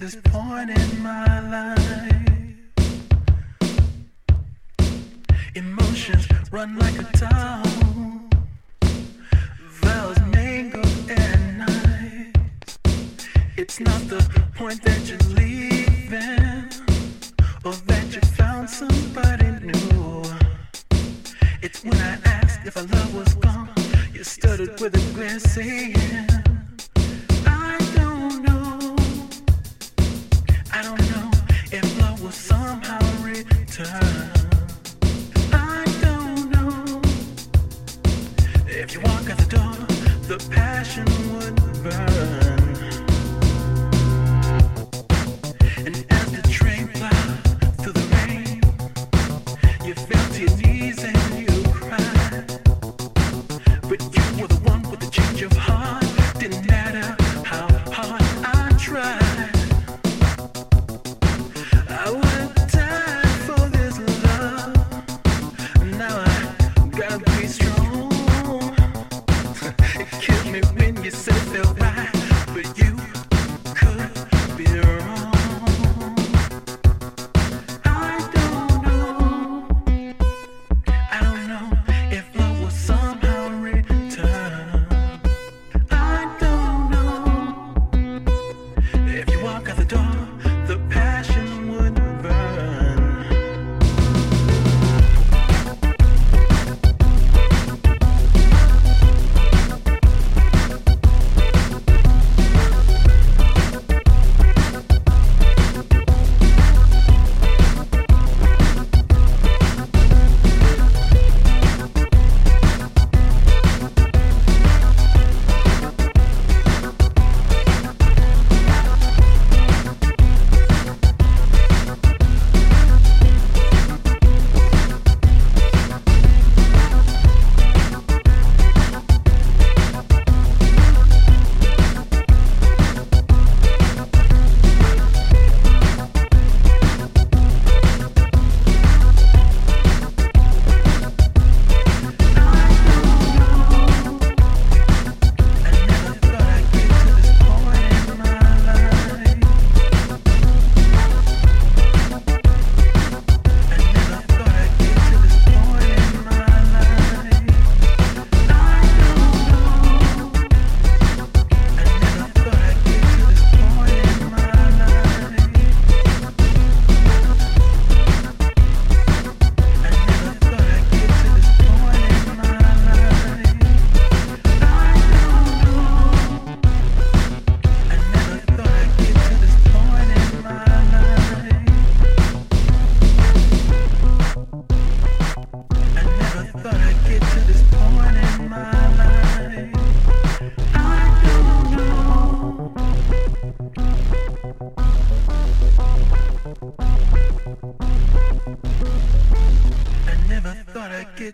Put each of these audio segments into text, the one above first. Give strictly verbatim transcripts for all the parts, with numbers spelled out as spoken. this point in my life. Emotions run like a towel. Vows mingle at night. It's not the point that you're leaving, or that you found somebody new. It's when I asked if our love was gone, you stuttered with a grin saying, I don't know, I don't know if love will somehow return. I don't know, if you walk out the door, the passion would burn. And as the train plowed through the rain, you fell to your knees and you cried. But you were the one with the change of heart. Didn't matter how hard I tried.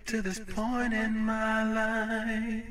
To this point in my life.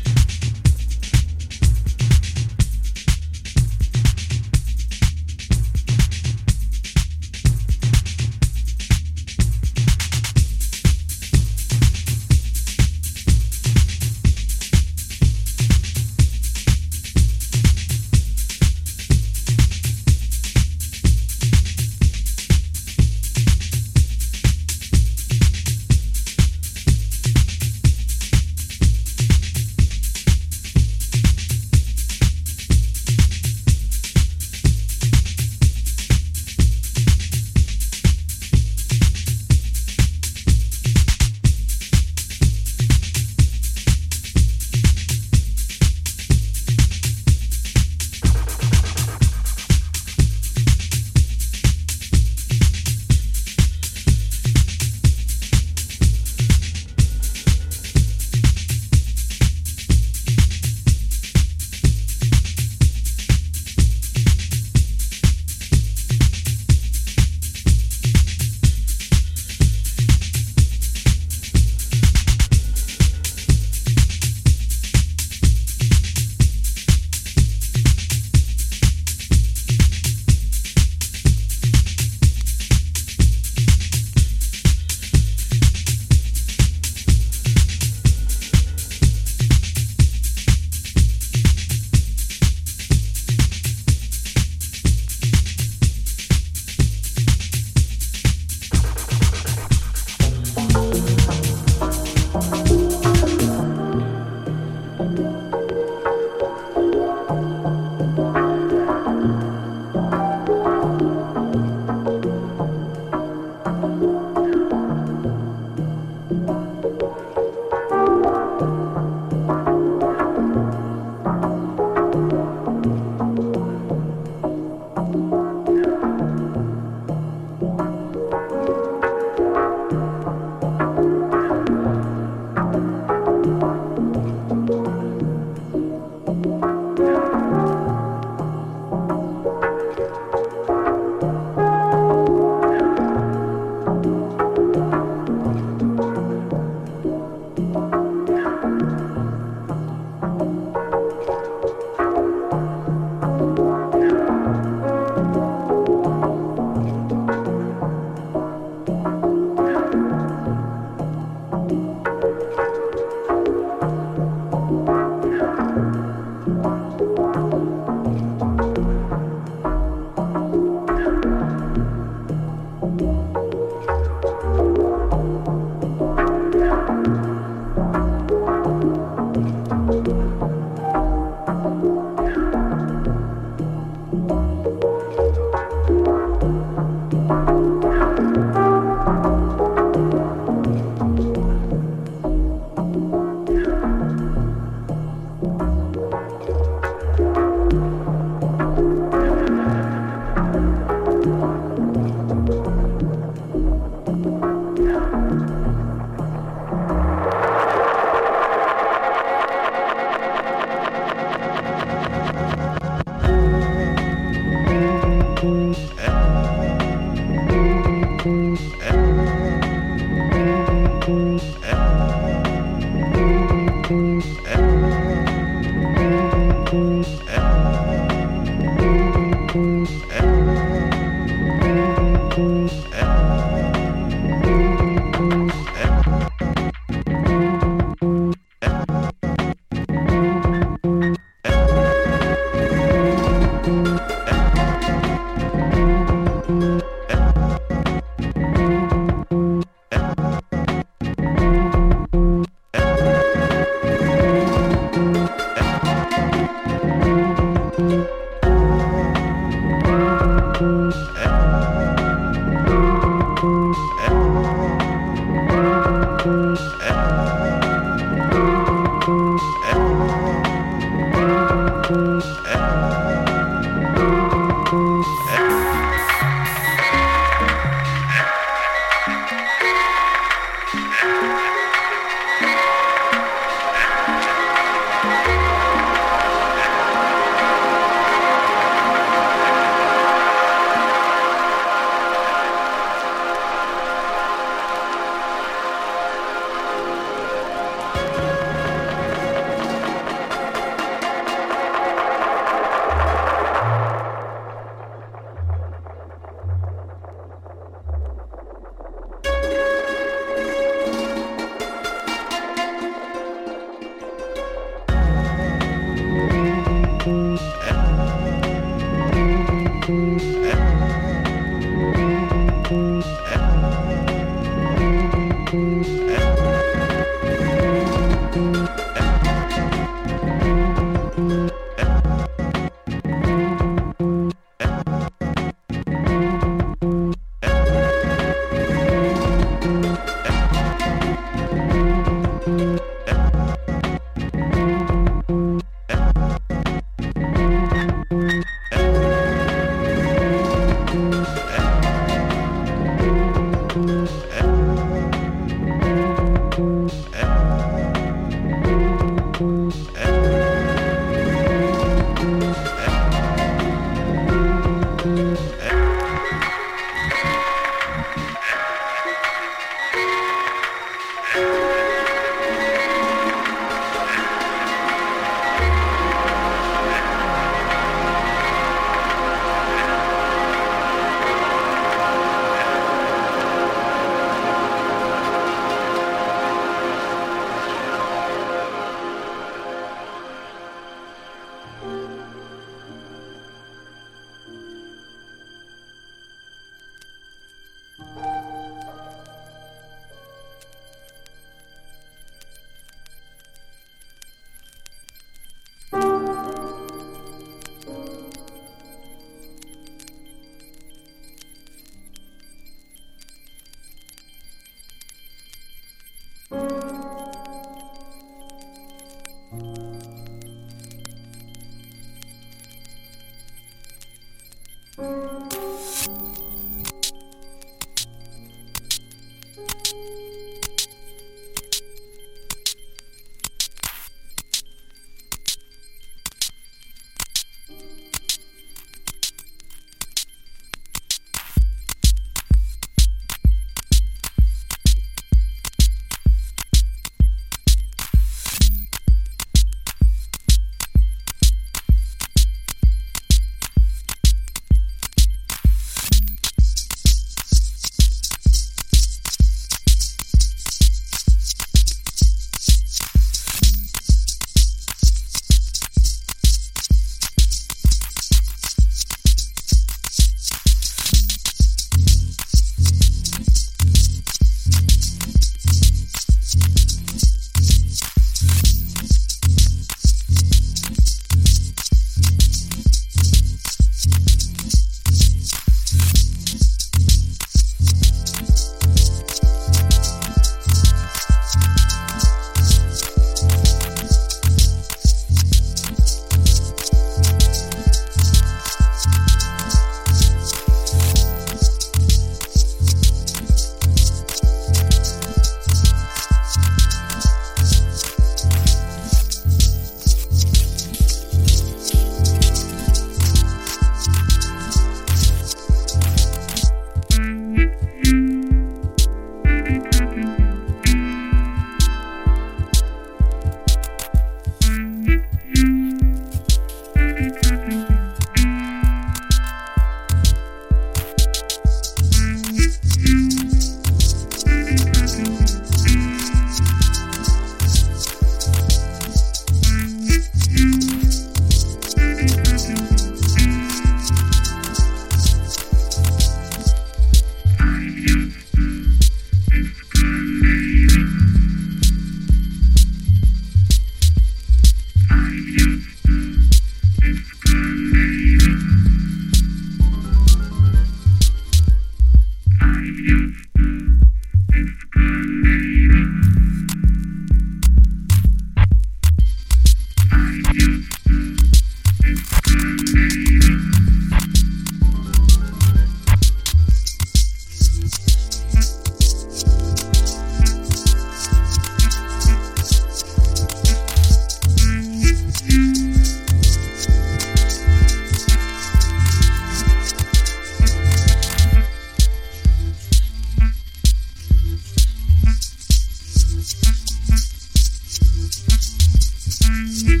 You.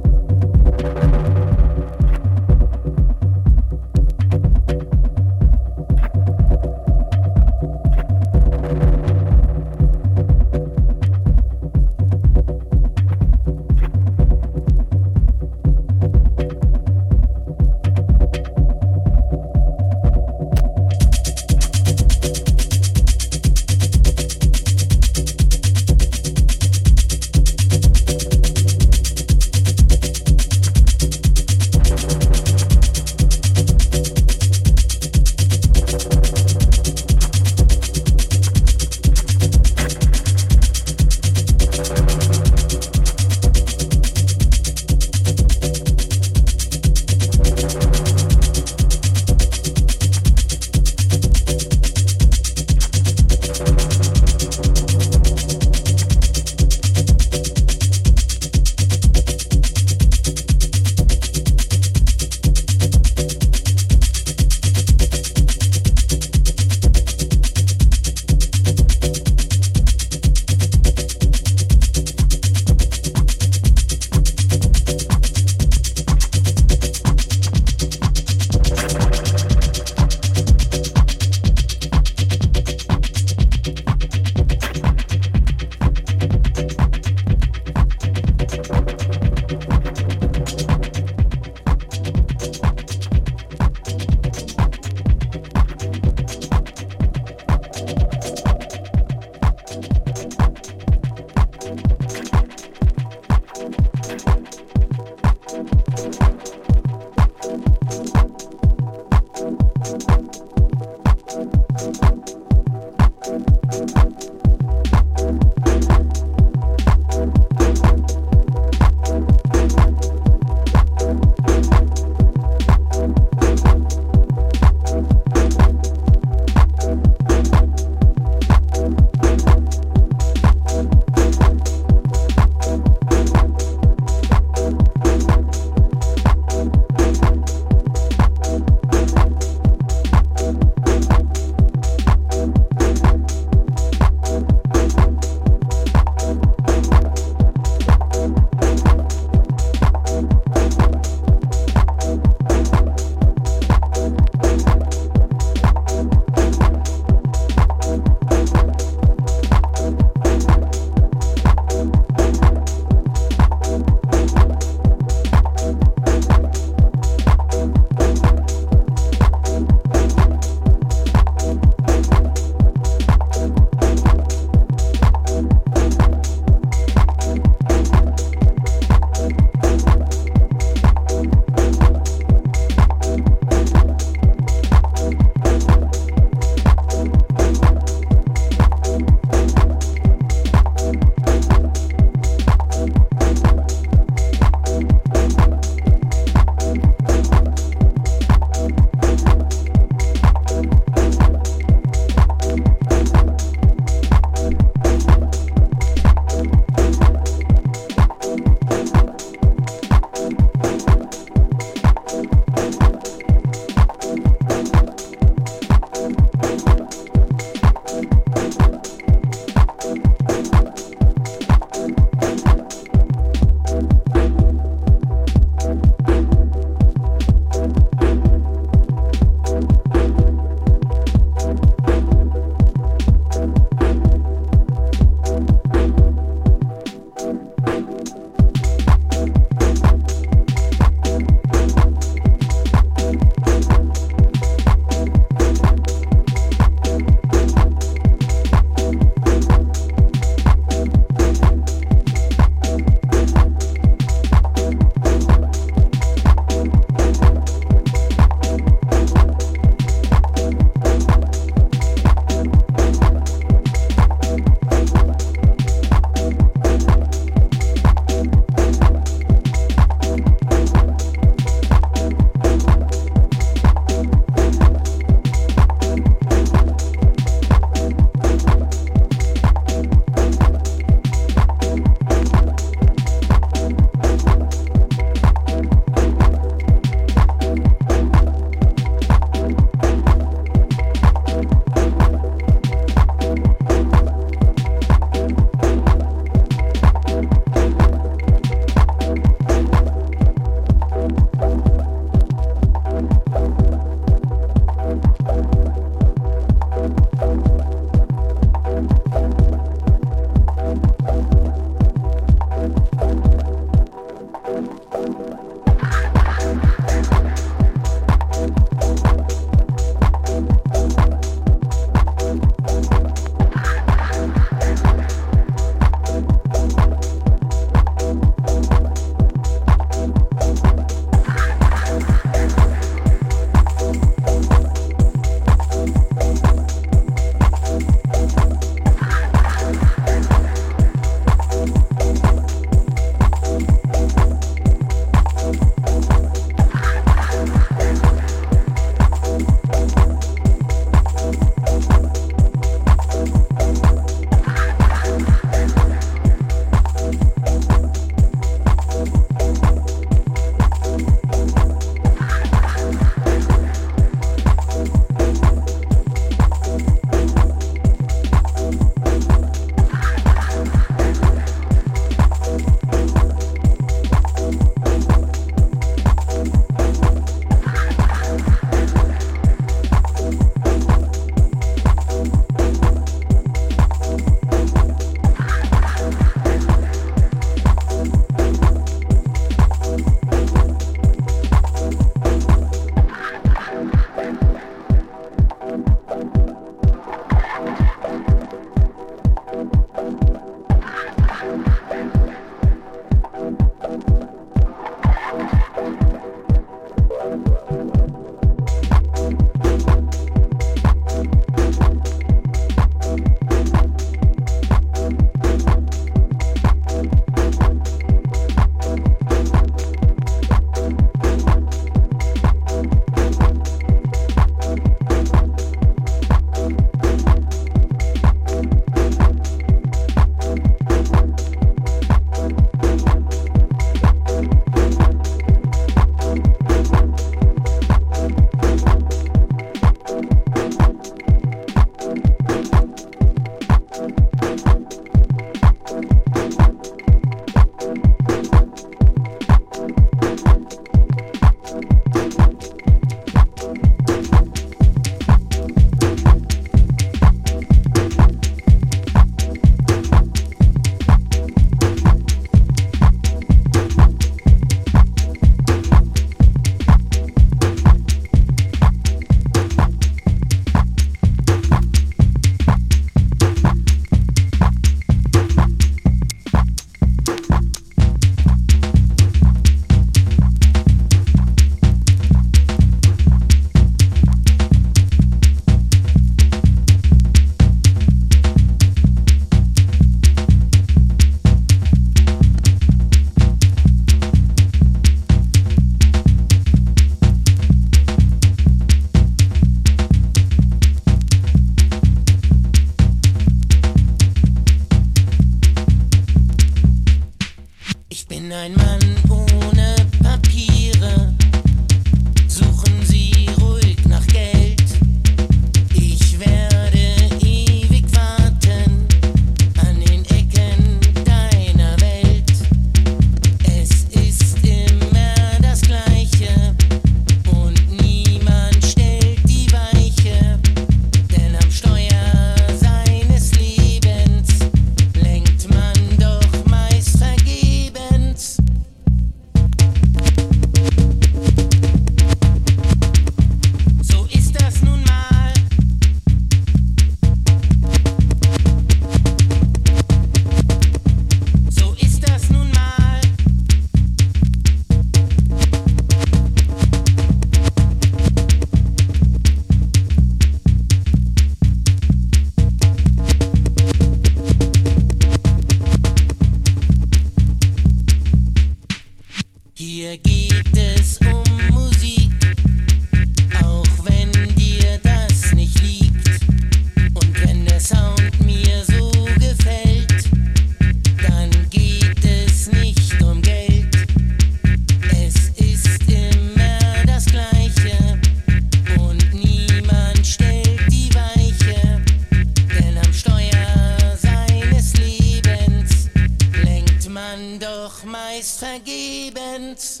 vergebens.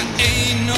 There ain't no